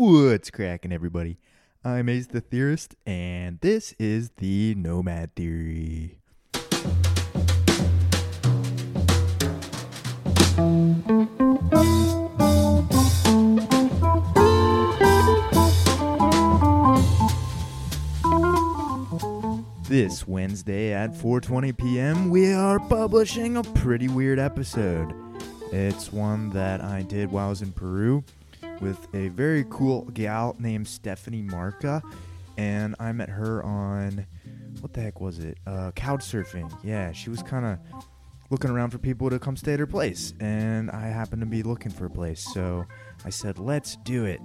What's cracking, everybody? I'm Ace the Theorist, and this is the Nomad Theory. This Wednesday at 4:20 p.m., we are publishing a pretty weird episode. It's one that I did while I was in Peru with a very cool gal named Steph Marca, and I met her on, what the heck was it? Couchsurfing. Yeah, she was kind of looking around for people to come stay at her place, and I happened to be looking for a place, so I said, let's do it.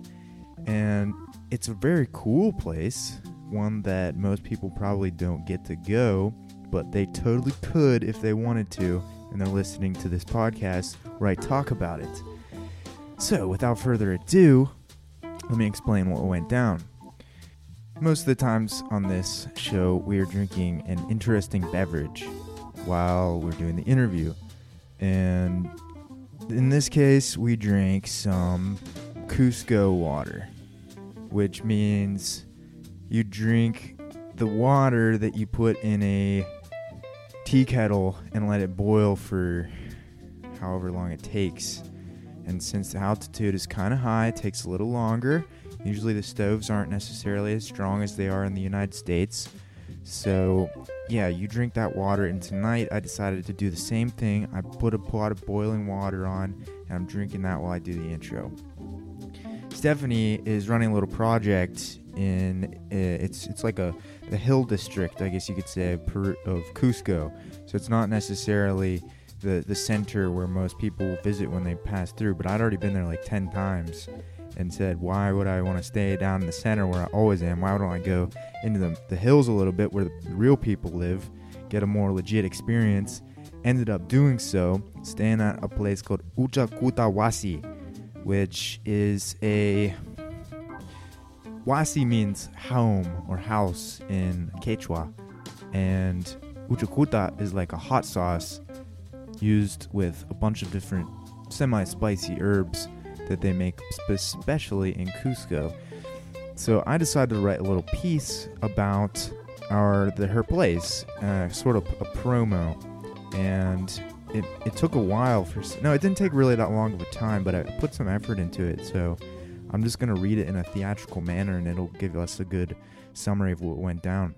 And it's a very cool place, one that most people probably don't get to go, but they totally could if they wanted to, and they're listening to this podcast where I talk about it. So, without further ado, let me explain what went down. Most of the times on this show, we are drinking an interesting beverage while we're doing the interview. And in this case, we drank some Cusco water, which means you drink the water that you put in a tea kettle and let it boil for however long it takes. And since the altitude is kind of high, it takes a little longer. Usually the stoves aren't necessarily as strong as they are in the United States. So, yeah, you drink that water. And tonight I decided to do the same thing. I put a pot of boiling water on, and I'm drinking that while I do the intro. Stephanie is running a little project in, it's like the hill district, I guess you could say, of Cusco. So it's not necessarily the center where most people visit when they pass through, but I'd already been there like 10 times and said, why would I want to stay down in the center where I always am? Why don't I go into the hills a little bit where the real people live, get a more legit experience? Ended up doing so, staying at a place called Uchukuta Wasi, which is a... Wasi means home or house in Quechua, and Uchukuta is like a hot sauce used with a bunch of different semi-spicy herbs that they make especially in Cusco. So I decided to write a little piece about her place, sort of a promo, and it took a while. No, it didn't take really that long of a time, but I put some effort into it, so I'm just going to read it in a theatrical manner, and it'll give us a good summary of what went down.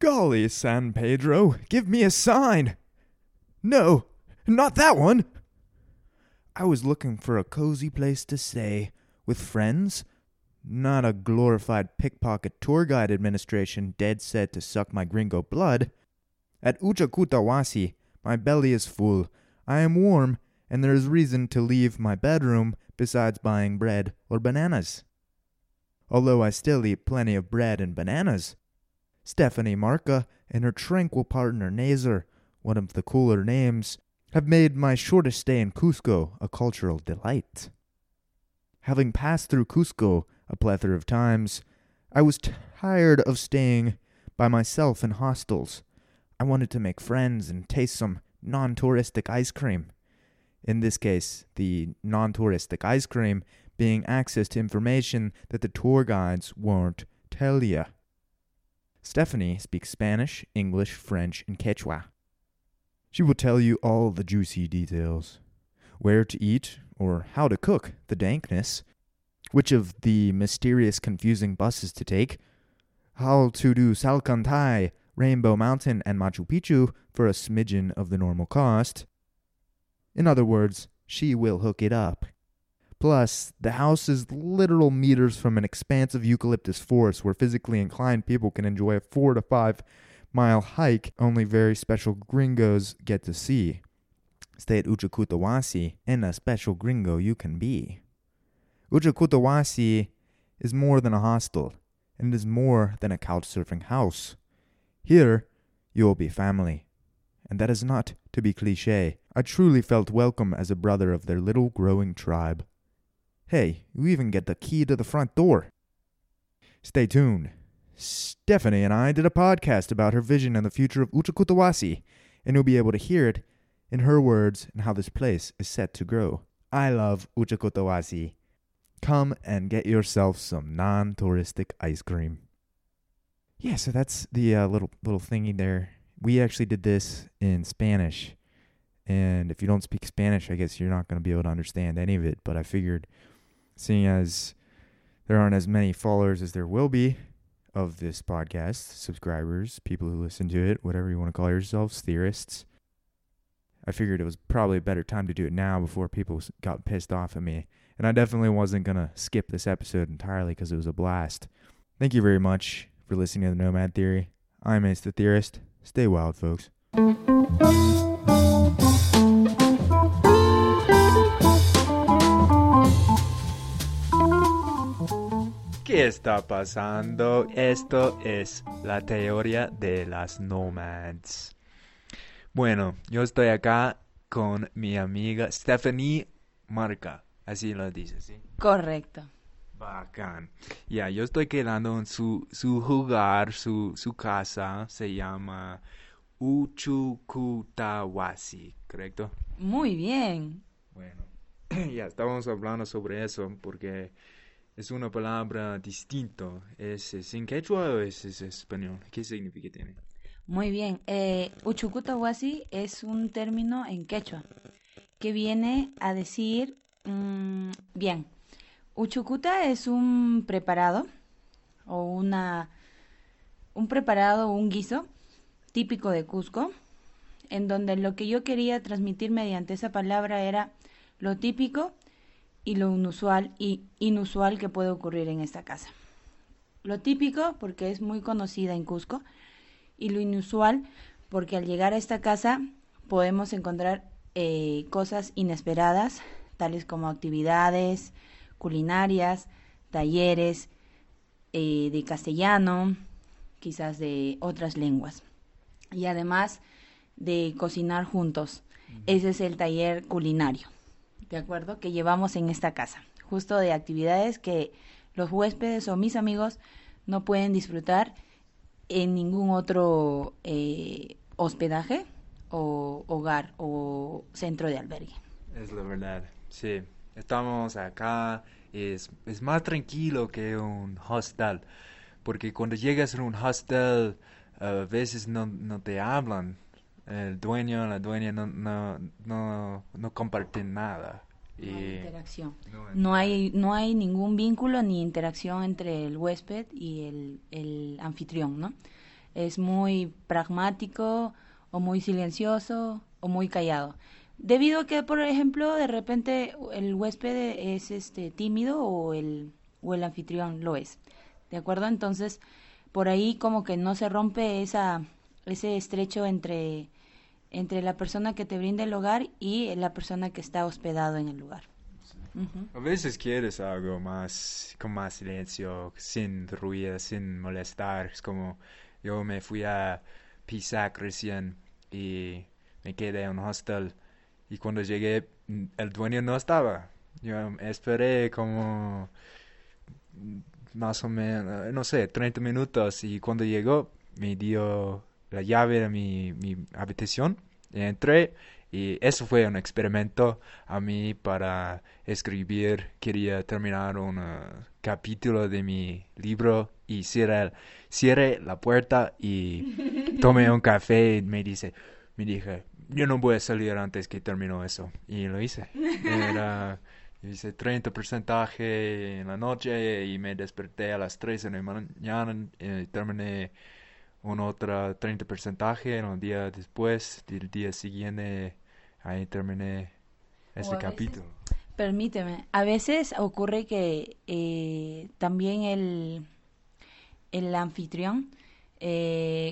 Golly, San Pedro, give me a sign! No, not that one! I was looking for a cozy place to stay, with friends, not a glorified pickpocket tour guide administration dead set to suck my gringo blood. At Uchukuta Wasi, my belly is full, I am warm, and there is reason to leave my bedroom besides buying bread or bananas. Although I still eat plenty of bread and bananas. Stephanie Marca and her tranquil partner Neyser, one of the cooler names, have made my shortest stay in Cusco a cultural delight. Having passed through Cusco a plethora of times, I was tired of staying by myself in hostels. I wanted to make friends and taste some non-touristic ice cream. In this case, the non-touristic ice cream being access to information that the tour guides won't tell you. Stephanie speaks Spanish, English, French, and Quechua. She will tell you all the juicy details, where to eat or how to cook the dankness, which of the mysterious confusing buses to take, how to do Salkantay, Rainbow Mountain, and Machu Picchu for a smidgen of the normal cost. In other words, she will hook it up. Plus, the house is literal meters from an expansive eucalyptus forest where physically inclined people can enjoy a 4 to 5 mile hike only very special gringos get to see. Stay at Uchukuta Wasi, and a special gringo you can be. Uchukuta Wasi is more than a hostel, and it is more than a couchsurfing house. Here, you will be family. And that is not to be cliche. I truly felt welcome as a brother of their little growing tribe. Hey, you even get the key to the front door. Stay tuned. Stephanie and I did a podcast about her vision and the future of Uchukuta Wasi, and you'll be able to hear it in her words and how this place is set to grow. I love Uchukuta Wasi. come and get yourself some non-touristic ice cream. Yeah, so that's the little thingy there. We actually did this in Spanish, and if you don't speak Spanish, I guess you're not going to be able to understand any of it, but I figured, seeing as there aren't as many followers as there will be of this podcast, subscribers, people who listen to it, whatever you want to call yourselves, theorists, I figured it was probably a better time to do it now before people got pissed off at me. And I definitely wasn't going to skip this episode entirely because it was a blast. Thank you very much for listening to the Nomad Theory. I'm Ace the Theorist. Stay wild, folks. ¿Qué está pasando? Esto es la teoría de las nomads. Bueno, yo estoy acá con mi amiga Steph Marca. Así lo dices, ¿sí? Correcto. Bacán. Ya, yo estoy quedando en su lugar, su casa. Se llama Uchukuta Wasi, ¿correcto? Muy bien. Bueno, ya estábamos hablando sobre eso porque es una palabra distinta. ¿Es en quechua o es español? ¿Qué significa tiene? Muy bien. Uchukuta Wasi es un término en quechua que viene a decir... bien. Uchukuta es un preparado o un guiso típico de Cusco, en donde lo que yo quería transmitir mediante esa palabra era lo típico y lo inusual que puede ocurrir en esta casa. Lo típico porque es muy conocida en Cusco y lo inusual porque al llegar a esta casa podemos encontrar cosas inesperadas, tales como actividades culinarias, talleres de castellano, quizás de otras lenguas. Y además de cocinar juntos. Ese es el taller culinario, ¿de acuerdo? Que llevamos en esta casa. Justo de actividades que los huéspedes o mis amigos no pueden disfrutar en ningún otro hospedaje o hogar o centro de albergue. Es la verdad, sí. Estamos acá, es más tranquilo que un hostel, porque cuando llegas a un hostel, a veces no te hablan, el dueño, la dueña no comparten nada. No hay interacción, no hay ningún vínculo ni interacción entre el huésped y el anfitrión, ¿no? Es muy pragmático, o muy silencioso, o muy callado. Debido a que, por ejemplo, de repente el huésped es tímido o el anfitrión lo es, ¿de acuerdo? Entonces, por ahí como que no se rompe ese estrecho entre la persona que te brinda el hogar y la persona que está hospedado en el lugar. Sí. Uh-huh. A veces quieres algo más, con más silencio, sin ruido, sin molestar. Es como, yo me fui a Pisac recién y me quedé en un hostel. Y cuando llegué, el dueño no estaba. Yo esperé como, más o menos, no sé, 30 minutos. Y cuando llegó, me dio la llave de mi habitación. Y entré. Y eso fue un experimento a mí para escribir. Quería terminar un capítulo de mi libro. Y cerré la puerta y tomé un café. Y me dije... yo no voy a salir antes que termino eso. Y lo hice. Hice 30% en la noche y me desperté a las 3 de la mañana y terminé un otro 30% un día después. El día siguiente ahí terminé ese capítulo. Permíteme, a veces ocurre que también el anfitrión...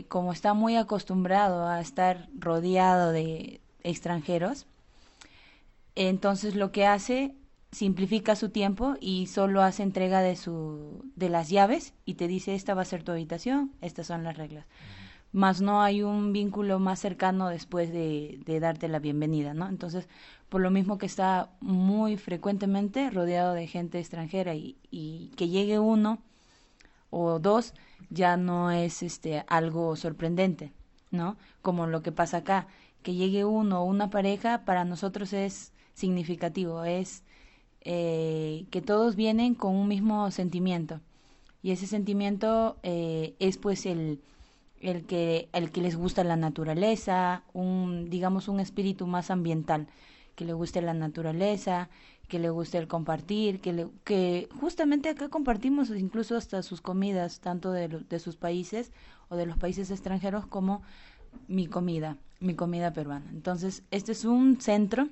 como está muy acostumbrado a estar rodeado de extranjeros, entonces lo que hace, simplifica su tiempo y solo hace entrega de las llaves y te dice, esta va a ser tu habitación, estas son las reglas. Uh-huh. Más no hay un vínculo más cercano después de darte la bienvenida, ¿no? Entonces, por lo mismo que está muy frecuentemente rodeado de gente extranjera y que llegue uno o dos, ya no es algo sorprendente, ¿no? Como lo que pasa acá, que llegue uno o una pareja, para nosotros es significativo, es que todos vienen con un mismo sentimiento, y ese sentimiento es pues el que les gusta la naturaleza, digamos un espíritu más ambiental, que le guste la naturaleza, que le guste el compartir, que justamente acá compartimos incluso hasta sus comidas, tanto de sus países o de los países extranjeros como mi comida peruana. Entonces, este es un centro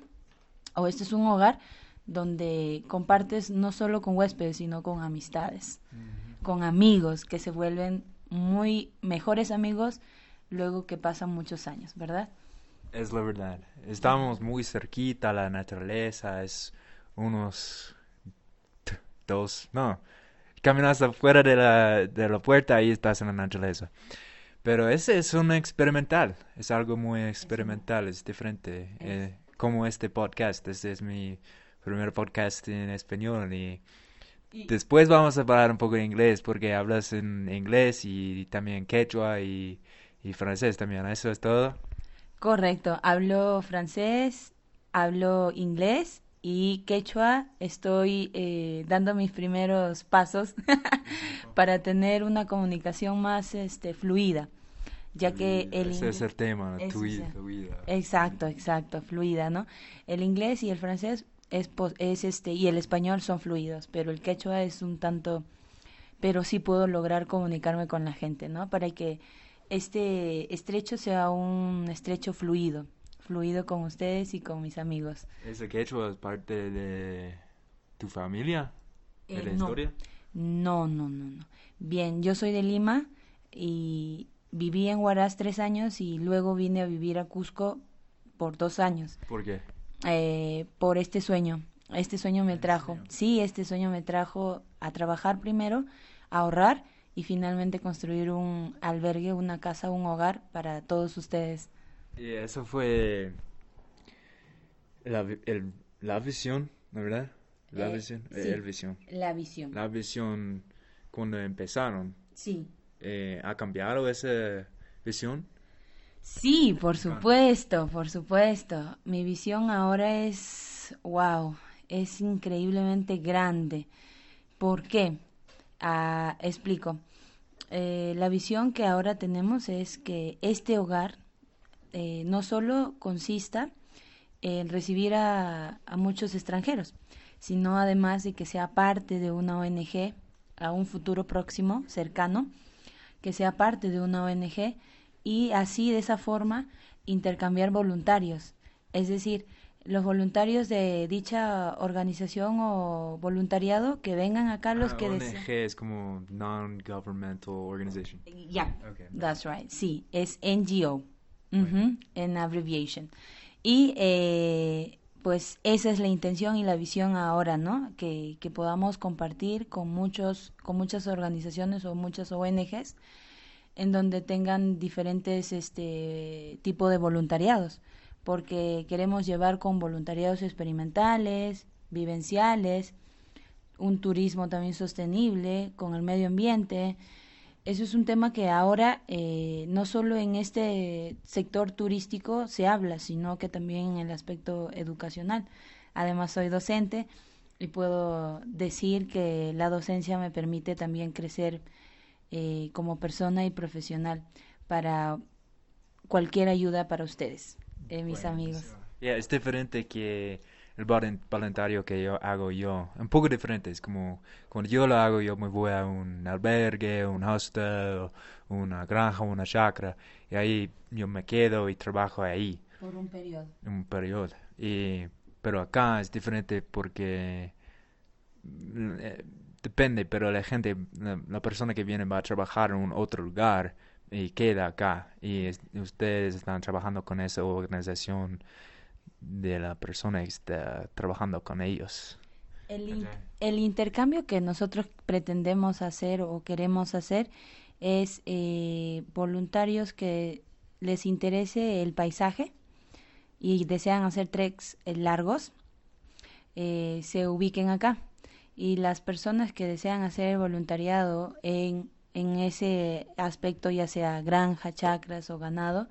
o este es un hogar donde compartes no solo con huéspedes, sino con amistades, con amigos que se vuelven muy mejores amigos luego que pasan muchos años, ¿verdad? Es la verdad. Estamos muy cerquita a la naturaleza, es unos caminas afuera de la puerta y estás en la naturaleza. Pero ese es un experimental, es algo muy experimental, es diferente. Como este podcast, este es mi primer podcast en español y después vamos a hablar un poco de inglés porque hablas en inglés y también quechua y francés también, ¿eso es todo? Correcto, hablo francés, hablo inglés y quechua. Estoy dando mis primeros pasos para tener una comunicación más fluida, ya que ese es el tema, fluida. Exacto, fluida, ¿no? El inglés y el francés y el español son fluidos, pero el quechua es un tanto, pero sí puedo lograr comunicarme con la gente, ¿no? Para que este estrecho sea un estrecho fluido con ustedes y con mis amigos. ¿Ese quechua es parte de tu familia? ¿De la historia? No. Bien, yo soy de Lima y viví en Huaraz 3 años y luego vine a vivir a Cusco por 2 años. ¿Por qué? Por este sueño. Este sueño me trajo. ¿En serio? Sí, este sueño me trajo a trabajar primero, a ahorrar y finalmente construir un albergue, una casa, un hogar para todos ustedes. Y eso fue la visión, ¿no es verdad? La visión, sí, visión. La visión cuando empezaron. Sí. ¿Ha cambiado esa visión? Sí, por supuesto. Mi visión ahora es, wow, es increíblemente grande. ¿Por qué? Explico. La visión que ahora tenemos es que este hogar no solo consista en recibir a muchos extranjeros, sino además de que sea parte de una ONG a un futuro próximo, cercano, que sea parte de una ONG y así de esa forma intercambiar voluntarios. Es decir, los voluntarios de dicha organización o voluntariado que vengan acá los que deseen. ONG es como Non-Governmental Organization. Yeah, okay, that's right. Sí, es NGO, en abbreviation. Y pues esa es la intención y la visión ahora, ¿no? Que podamos compartir con muchas organizaciones o muchas ONGs en donde tengan diferentes tipo de voluntariados, porque queremos llevar con voluntariados experimentales, vivenciales, un turismo también sostenible, con el medio ambiente. Eso es un tema que ahora no solo en este sector turístico se habla, sino que también en el aspecto educacional. Además soy docente y puedo decir que la docencia me permite también crecer como persona y profesional para cualquier ayuda para ustedes. Mis amigos. Es diferente que el voluntario que yo hago yo. Un poco diferente. Es como cuando yo lo hago, yo me voy a un albergue, un hostel, una granja, una chacra. Y ahí yo me quedo y trabajo ahí. Por un periodo. Pero acá es diferente porque depende, pero la gente, la persona que viene va a trabajar en otro lugar y queda acá, y ustedes están trabajando con esa organización de la persona que está trabajando con ellos. El intercambio que nosotros pretendemos hacer o queremos hacer es voluntarios que les interese el paisaje y desean hacer treks largos, se ubiquen acá, y las personas que desean hacer voluntariado en ese aspecto, ya sea granja, chacras o ganado,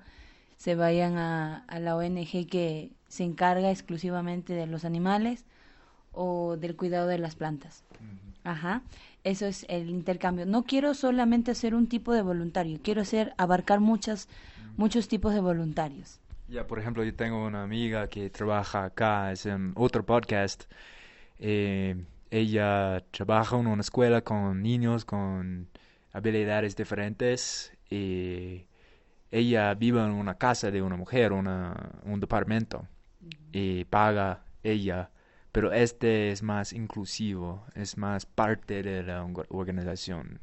se vayan a la ONG que se encarga exclusivamente de los animales o del cuidado de las plantas. Ajá, eso es el intercambio. No quiero solamente hacer un tipo de voluntario, quiero hacer, abarcar muchos tipos de voluntarios. Ya, por ejemplo, yo tengo una amiga que trabaja acá, es en otro podcast. Ella trabaja en una escuela con niños con habilidades diferentes y ella vive en una casa de una mujer, un departamento, y paga ella. Pero este es más inclusivo, es más parte de la organización.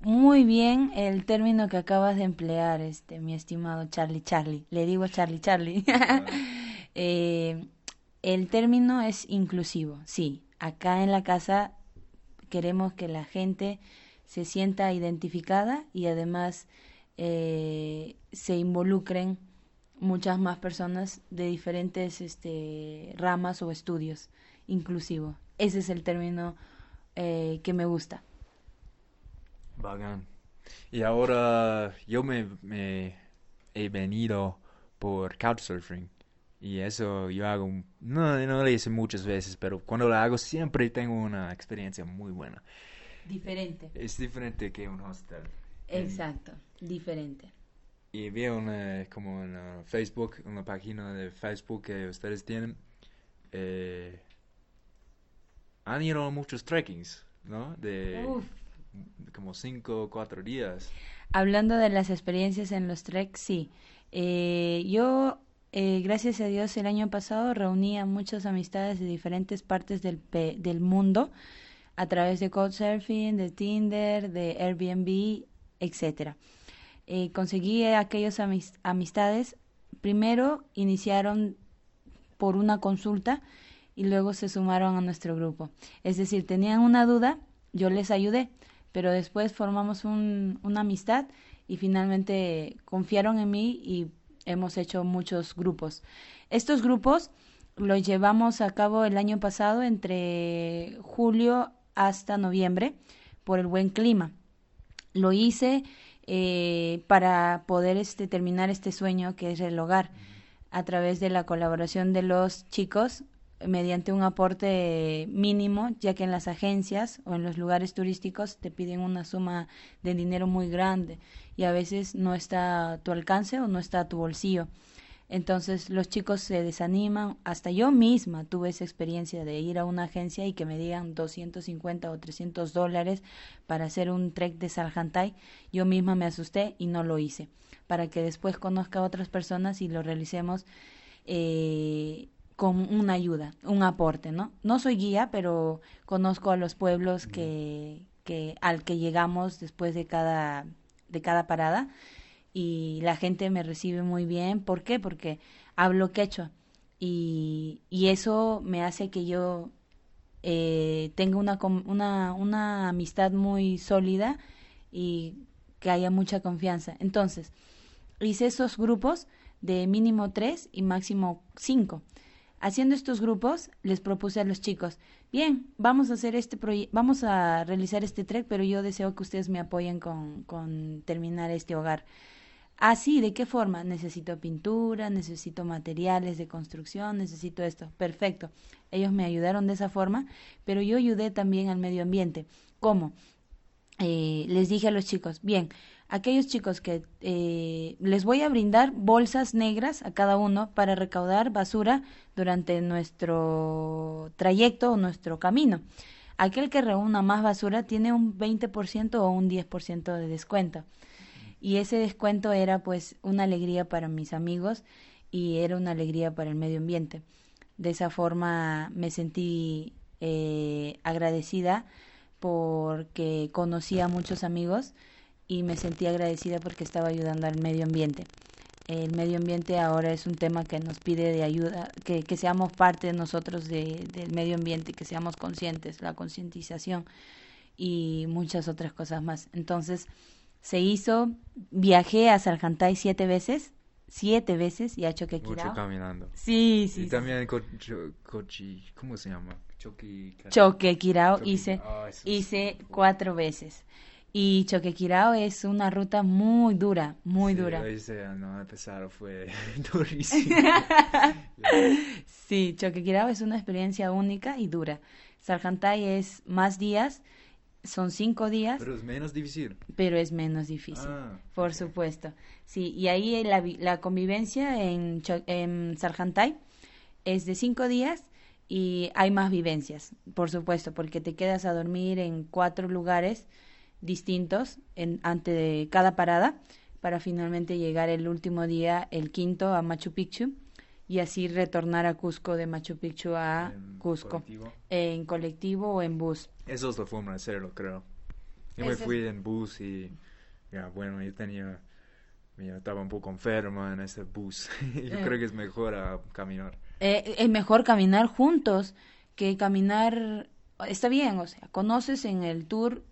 Muy bien el término que acabas de emplear, mi estimado Charlie. Le digo Charlie. El término es inclusivo, sí. Acá en la casa queremos que la gente se sienta identificada y además se involucren muchas más personas de diferentes ramas o estudios. Inclusivo. Ese es el término que me gusta. Bacán. Y ahora yo me he venido por Couchsurfing. Y eso yo hago, no lo hice muchas veces, pero cuando lo hago siempre tengo una experiencia muy buena. Diferente. Es diferente que un hostel. Exacto, diferente. Y vi como en Facebook, una página de Facebook que ustedes tienen. Han ido a muchos trekkings, ¿no? De como 5 o 4 días. Hablando de las experiencias en los treks, sí. Yo, gracias a Dios, el año pasado reuní a muchas amistades de diferentes partes del mundo a través de Couchsurfing, de Tinder, de Airbnb, etcétera. Conseguí aquellas amistades. Primero iniciaron por una consulta y luego se sumaron a nuestro grupo. Es decir, tenían una duda, yo les ayudé, pero después formamos una amistad y finalmente confiaron en mí y hemos hecho muchos grupos. Estos grupos los llevamos a cabo el año pasado entre julio hasta noviembre por el buen clima. Lo hice para poder terminar este sueño que es el hogar a través de la colaboración de los chicos mediante un aporte mínimo, ya que en las agencias o en los lugares turísticos te piden una suma de dinero muy grande y a veces no está a tu alcance o no está a tu bolsillo. Entonces los chicos se desaniman, hasta yo misma tuve esa experiencia de ir a una agencia y que me digan $250 o $300 para hacer un trek de Salkantay. Yo misma me asusté y no lo hice, para que después conozca a otras personas y lo realicemos con una ayuda, un aporte, ¿no? No soy guía, pero conozco a los pueblos al que llegamos después de cada parada y la gente me recibe muy bien. ¿Por qué? Porque hablo quechua y eso me hace que yo tenga una amistad muy sólida y que haya mucha confianza. Entonces, hice esos grupos de mínimo 3 y máximo 5. Haciendo estos grupos, les propuse a los chicos, bien, vamos a hacer vamos a realizar este trek, pero yo deseo que ustedes me apoyen con terminar este hogar. Así, ¿de qué forma? Necesito pintura, necesito materiales de construcción, necesito esto. Perfecto. Ellos me ayudaron de esa forma, pero yo ayudé también al medio ambiente. ¿Cómo? Les dije a los chicos, bien, aquellos chicos que les voy a brindar bolsas negras a cada uno para recaudar basura durante nuestro trayecto o nuestro camino. Aquel que reúna más basura tiene un 20% o un 10% de descuento. Y ese descuento era pues una alegría para mis amigos y era una alegría para el medio ambiente. De esa forma me sentí agradecida porque conocí a muchos amigos y me sentí agradecida porque estaba ayudando al medio ambiente. El medio ambiente ahora es un tema que nos pide de ayuda, que seamos parte de nosotros del medio ambiente, que seamos conscientes, la concientización y muchas otras cosas más. Entonces, se hizo, viajé a Salkantay 7 veces y a Choquequirao. Mucho caminando. Sí. Y también ¿cómo se llama? Choquequirao hice 4 veces. Y Choquequirao es una ruta muy dura, muy dura. Lo hice, no, a pesar, fue durísimo. Sí, Choquequirao es una experiencia única y dura. Salkantay es más días, son 5 días. Pero es menos difícil. Pero es menos difícil, por supuesto. Sí, y ahí la convivencia en Salkantay es de 5 días y hay más vivencias, por supuesto, porque te quedas a dormir en 4 lugares distintos antes de cada parada para finalmente llegar el último día, el quinto, a Machu Picchu. Y así retornar a Cusco, de Machu Picchu a Cusco. Colectivo. En colectivo o en bus. Eso es lo fue en serio, creo. Yo me fui en bus y... Ya, bueno, yo estaba un poco enferma en ese bus. Yo creo que es mejor caminar. Es mejor caminar juntos que caminar... Está bien, o sea, conoces en el tour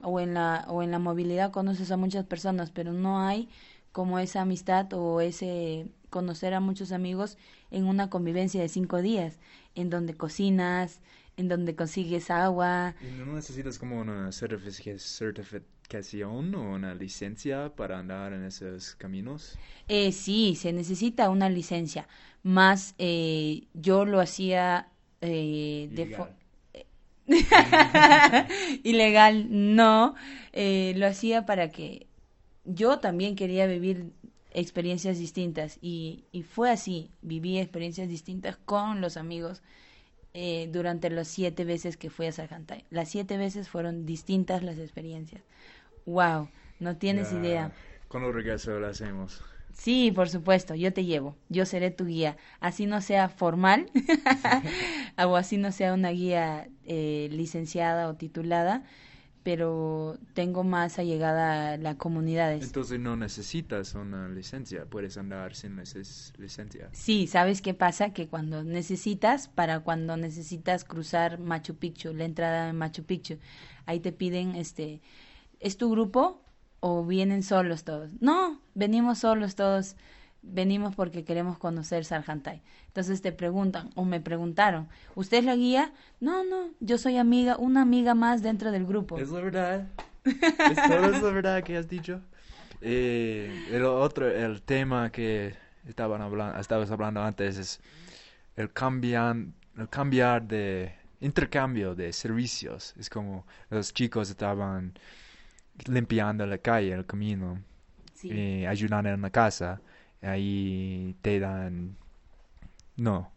o en la movilidad, conoces a muchas personas, pero no hay como esa amistad o ese... conocer a muchos amigos en una convivencia de 5 días, en donde cocinas, en donde consigues agua. ¿Y no necesitas como una certificación o una licencia para andar en esos caminos? Sí, se necesita una licencia, más yo lo hacía ilegal, no, lo hacía para que yo también quería vivir experiencias distintas y fue así, viví experiencias distintas con los amigos durante las 7 veces que fui a Salkantay. Las 7 veces fueron distintas las experiencias. Wow, no tienes idea. ¿Cuándo regreso lo hacemos? Sí, por supuesto, yo te llevo, yo seré tu guía, así no sea formal o así no sea una guía licenciada o titulada, pero tengo más allegada a las comunidades. Entonces no necesitas una licencia, puedes andar sin licencia. Sí, ¿sabes qué pasa? Que cuando necesitas cruzar Machu Picchu, la entrada de Machu Picchu, ahí te piden, ¿es tu grupo o vienen solos todos? No, venimos solos todos, venimos porque queremos conocer Salkantay. Entonces te preguntan, o me preguntaron, ¿usted es la guía? No, yo soy una amiga más dentro del grupo. Es la verdad. Todo es la verdad que has dicho. El tema que estabas hablando antes es el intercambio de servicios. Es como los chicos estaban limpiando la calle, el camino, sí, y ayudando en la casa. Ahí te dan... No,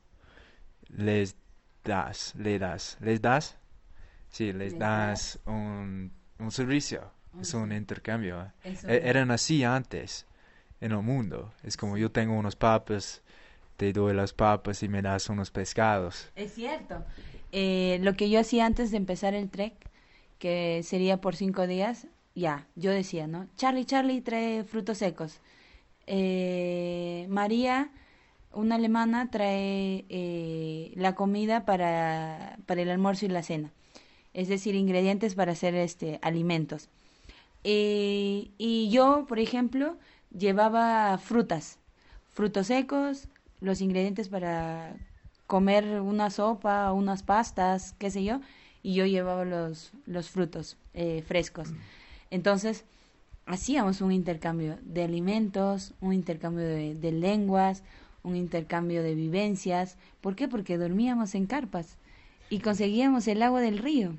les das, sí, les das un servicio, es un intercambio. Eran así antes en el mundo, es como yo tengo unos papas, te doy las papas y me das unos pescados. Es cierto, lo que yo hacía antes de empezar el trek, que sería por 5 días, yo decía, ¿no? Charlie, trae frutos secos, María... Una alemana trae la comida para el almuerzo y la cena, es decir, ingredientes para hacer alimentos. Y yo, por ejemplo, llevaba frutos secos, los ingredientes para comer una sopa, unas pastas, qué sé yo, y yo llevaba los frutos frescos. Entonces, hacíamos un intercambio de alimentos, un intercambio de lenguas, un intercambio de vivencias. ¿Por qué? Porque dormíamos en carpas y conseguíamos el agua del río.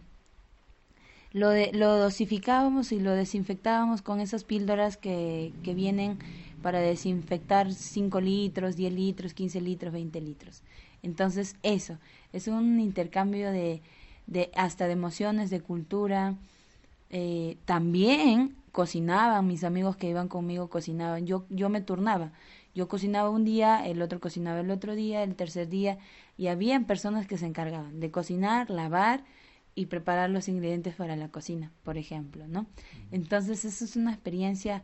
Lo dosificábamos y lo desinfectábamos con esas píldoras que vienen para desinfectar 5 litros, 10 litros, 15 litros, 20 litros. Entonces eso, es un intercambio de hasta de emociones, de cultura. También cocinaban, mis amigos que iban conmigo cocinaban, yo me turnaba. Yo cocinaba un día, el otro cocinaba el otro día, el tercer día, y había personas que se encargaban de cocinar, lavar y preparar los ingredientes para la cocina, por ejemplo, ¿no? Entonces, eso es una experiencia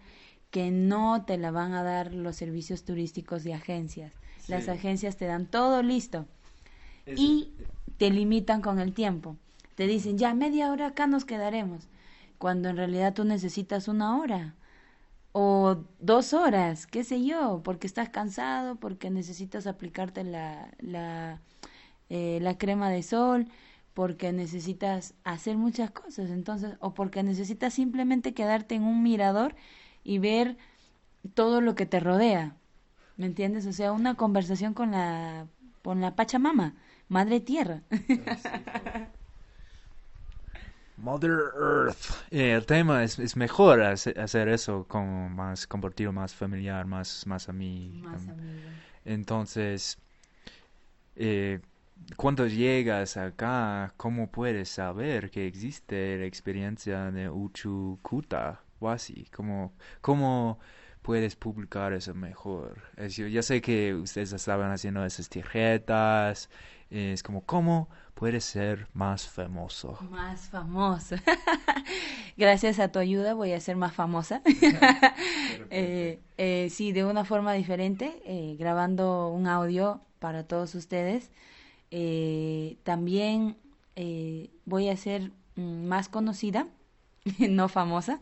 que no te la van a dar los servicios turísticos de agencias. Sí. Las agencias te dan todo listo y te limitan con el tiempo. Te dicen, ya, media hora acá nos quedaremos, cuando en realidad tú necesitas 1 hora. O 2 horas, qué sé yo, porque estás cansado, porque necesitas aplicarte la crema de sol, porque necesitas hacer muchas cosas, entonces, o porque necesitas simplemente quedarte en un mirador y ver todo lo que te rodea, ¿me entiendes? O sea, una conversación con la con la Pachamama, Madre Tierra. Mother Earth. El tema es mejor hacer eso con más compartido, más familiar, más amigo. Entonces, cuando llegas acá, ¿cómo puedes saber que existe la experiencia de Uchukuta Wasi? ¿Cómo puedes publicar eso mejor? Ya sé que ustedes estaban haciendo esas tarjetas. Es como, ¿cómo puedes ser más famoso? Más famoso. Gracias a tu ayuda voy a ser más famosa. Sí, de una forma diferente, grabando un audio para todos ustedes. También voy a ser más conocida, no famosa,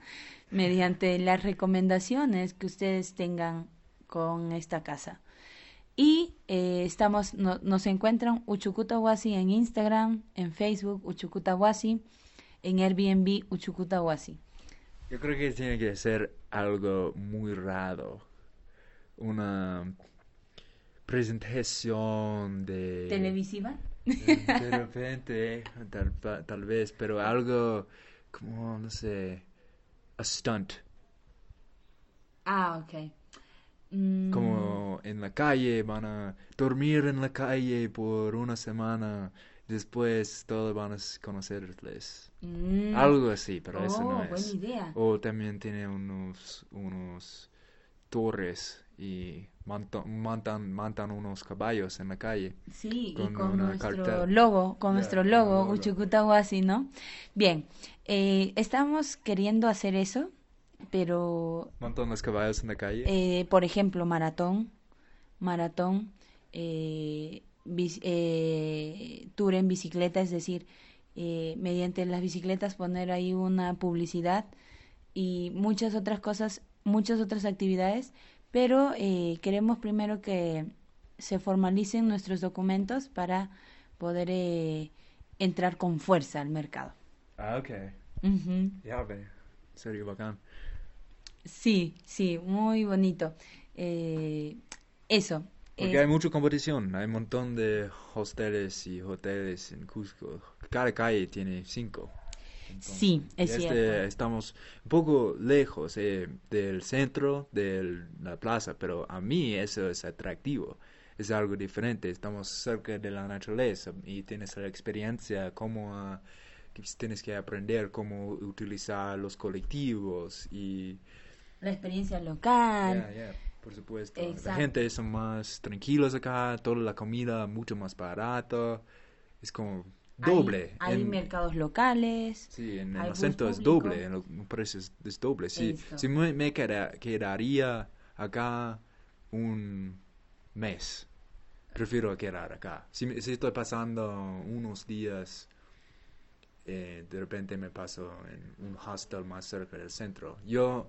mediante las recomendaciones que ustedes tengan con esta casa. Y nos encuentran Uchukuta Wasi en Instagram, en Facebook Uchukuta Wasi, en Airbnb Uchukuta Wasi. Yo creo que tiene que ser algo muy raro, una presentación de televisiva. De repente, tal vez, pero algo como, no sé, a stunt. Ah, okay. Como en la calle, van a dormir en la calle por una semana, después todos van a conocerles. Algo así, pero eso no es. Buena idea. O también tiene unos torres y montan unos caballos en la calle. Sí, con nuestro logo, Uchukuta Wasi, ¿no? Bien, estamos queriendo hacer eso. Pero montón de caballos en la calle, por ejemplo, maratón, tour en bicicleta, es decir, mediante las bicicletas poner ahí una publicidad y muchas otras cosas, muchas otras actividades, pero queremos primero que se formalicen nuestros documentos para poder entrar con fuerza al mercado. Ah, okay. Uh-huh. Ya, sería bacán. Sí, muy bonito. Eso. Porque hay mucha competición, hay un montón de hosteles y hoteles en Cusco. Cada calle tiene 5. Entonces, sí, es cierto. Estamos un poco lejos del centro de la plaza, pero a mí eso es atractivo. Es algo diferente. Estamos cerca de la naturaleza y tienes la experiencia como tienes que aprender cómo utilizar los colectivos y la experiencia local. Por supuesto. Exacto. La gente son más tranquilos acá, toda la comida mucho más barata, es como doble. Hay mercados locales. Sí, en el centro es doble, en los precios es doble. Sí, sí, me quedaría acá un mes. Prefiero quedar acá. Si estoy pasando unos días, de repente me paso en un hostel más cerca del centro. Yo,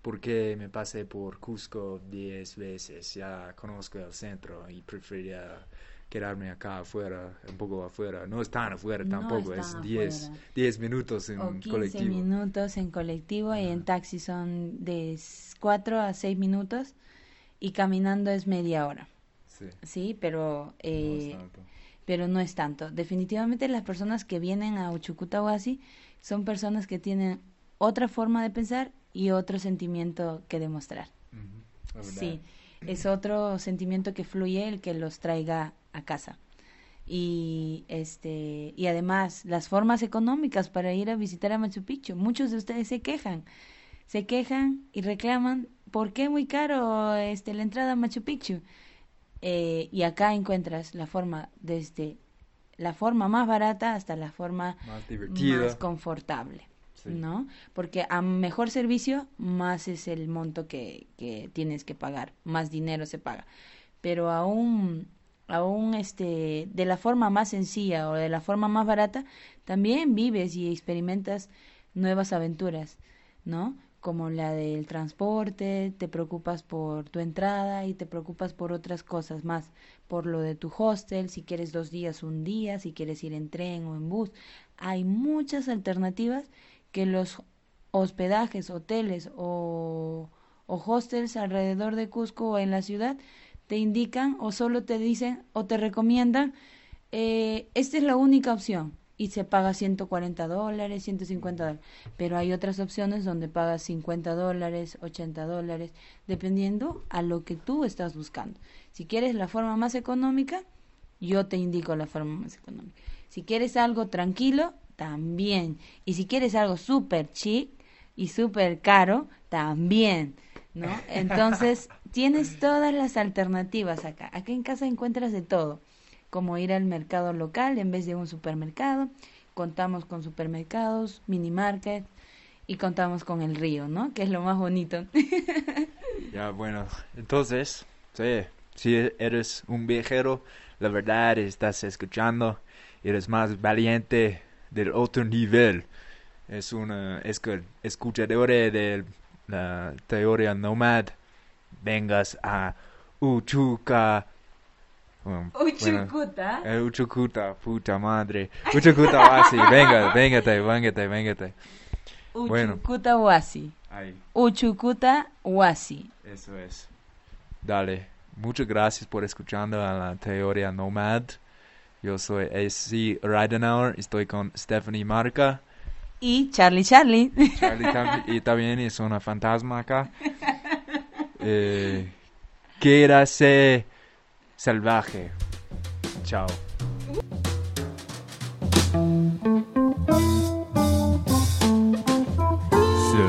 porque me pasé por Cusco 10 veces, ya conozco el centro y prefería quedarme acá afuera, un poco afuera. No es tan afuera tampoco, es 10 minutos en colectivo. O 15 minutos en colectivo, y en taxi son de 4 a 6 minutos y caminando es media hora. Sí, pero no es tanto. Definitivamente las personas que vienen a Uchukuta Wasi son personas que tienen otra forma de pensar y otro sentimiento que demostrar. Uh-huh. Sí, es otro sentimiento que fluye, el que los traiga a casa. Y además las formas económicas para ir a visitar a Machu Picchu. Muchos de ustedes se quejan y reclaman, ¿por qué muy caro la entrada a Machu Picchu? Y acá encuentras la forma, desde la forma más barata hasta la forma más divertida, más confortable, sí, ¿no? Porque a mejor servicio, más es el monto que tienes que pagar, más dinero se paga. Pero aún de la forma más sencilla o de la forma más barata, también vives y experimentas nuevas aventuras, ¿no? Como la del transporte, te preocupas por tu entrada y te preocupas por otras cosas más, por lo de tu hostel, si quieres 2 días, un día, si quieres ir en tren o en bus. Hay muchas alternativas que los hospedajes, hoteles o hostels alrededor de Cusco o en la ciudad te indican o solo te dicen o te recomiendan, esta es la única opción y se paga $140, $150, pero hay otras opciones donde pagas $50, $80, dependiendo a lo que tú estás buscando. Si quieres la forma más económica, yo te indico la forma más económica. Si quieres algo tranquilo, también. Y si quieres algo súper chic y súper caro, también, ¿no? Entonces, tienes todas las alternativas acá. Aquí en casa encuentras de todo, como ir al mercado local en vez de un supermercado. Contamos con supermercados, mini market, y contamos con el río, ¿no? Que es lo más bonito. Ya, bueno, entonces, sí, si eres un viajero, la verdad, estás escuchando, eres más valiente del otro nivel. Es un escuchador de la teoría Nomad. Vengas a Uchukuta, puta madre. Uchukuta Wasi, véngate. Uchukuta Wasi. Eso es. Dale. Muchas gracias por escuchando a la Teoría Nomad. Yo soy Ace Ridenauer, estoy con Stephanie Marca. Y Charlie. Y también es una fantasma acá. Quédase salvaje. Chao. So,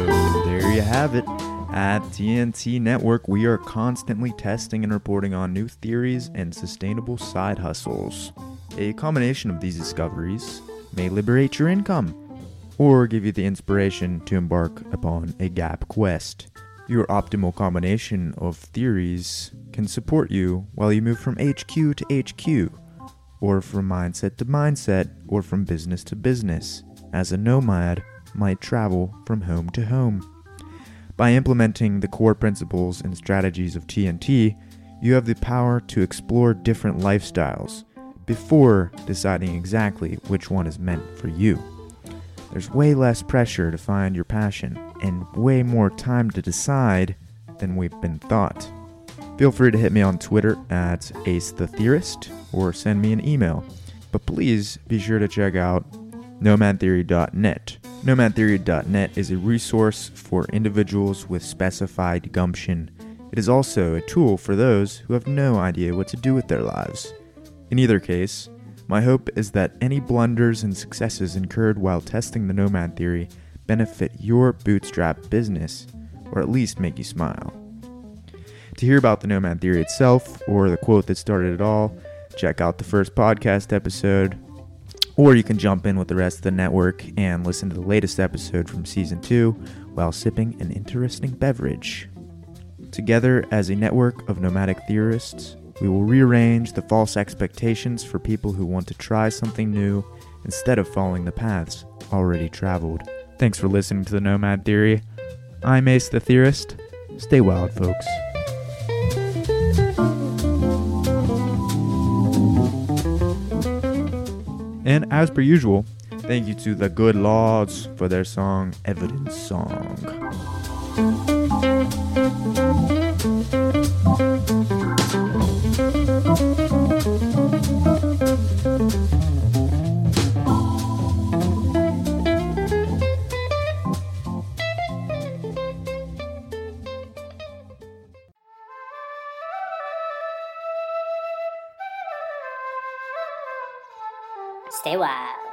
there you have it. At TNT Network, we are constantly testing and reporting on new theories and sustainable side hustles. A combination of these discoveries may liberate your income or give you the inspiration to embark upon a gap quest. Your optimal combination of theories can support you while you move from HQ to HQ, or from mindset to mindset, or from business to business, as a nomad might travel from home to home. By implementing the core principles and strategies of TNT, you have the power to explore different lifestyles before deciding exactly which one is meant for you. There's way less pressure to find your passion and way more time to decide than we've been thought. Feel free to hit me on Twitter at Ace the Theorist or send me an email, but please be sure to check out NomadTheory.net. NomadTheory.net is a resource for individuals with specified gumption. It is also a tool for those who have no idea what to do with their lives. In either case, my hope is that any blunders and successes incurred while testing the Nomad Theory benefit your bootstrap business, or at least make you smile. To hear about the Nomad Theory itself, or the quote that started it all, check out the first podcast episode. Or you can jump in with the rest of the network and listen to the latest episode from Season 2 while sipping an interesting beverage. Together as a network of nomadic theorists, we will rearrange the false expectations for people who want to try something new instead of following the paths already traveled. Thanks for listening to the Nomad Theory. I'm Ace the Theorist. Stay wild, folks. And as per usual, thank you to the Good Lords for their song, Evidence Song. Stay wild.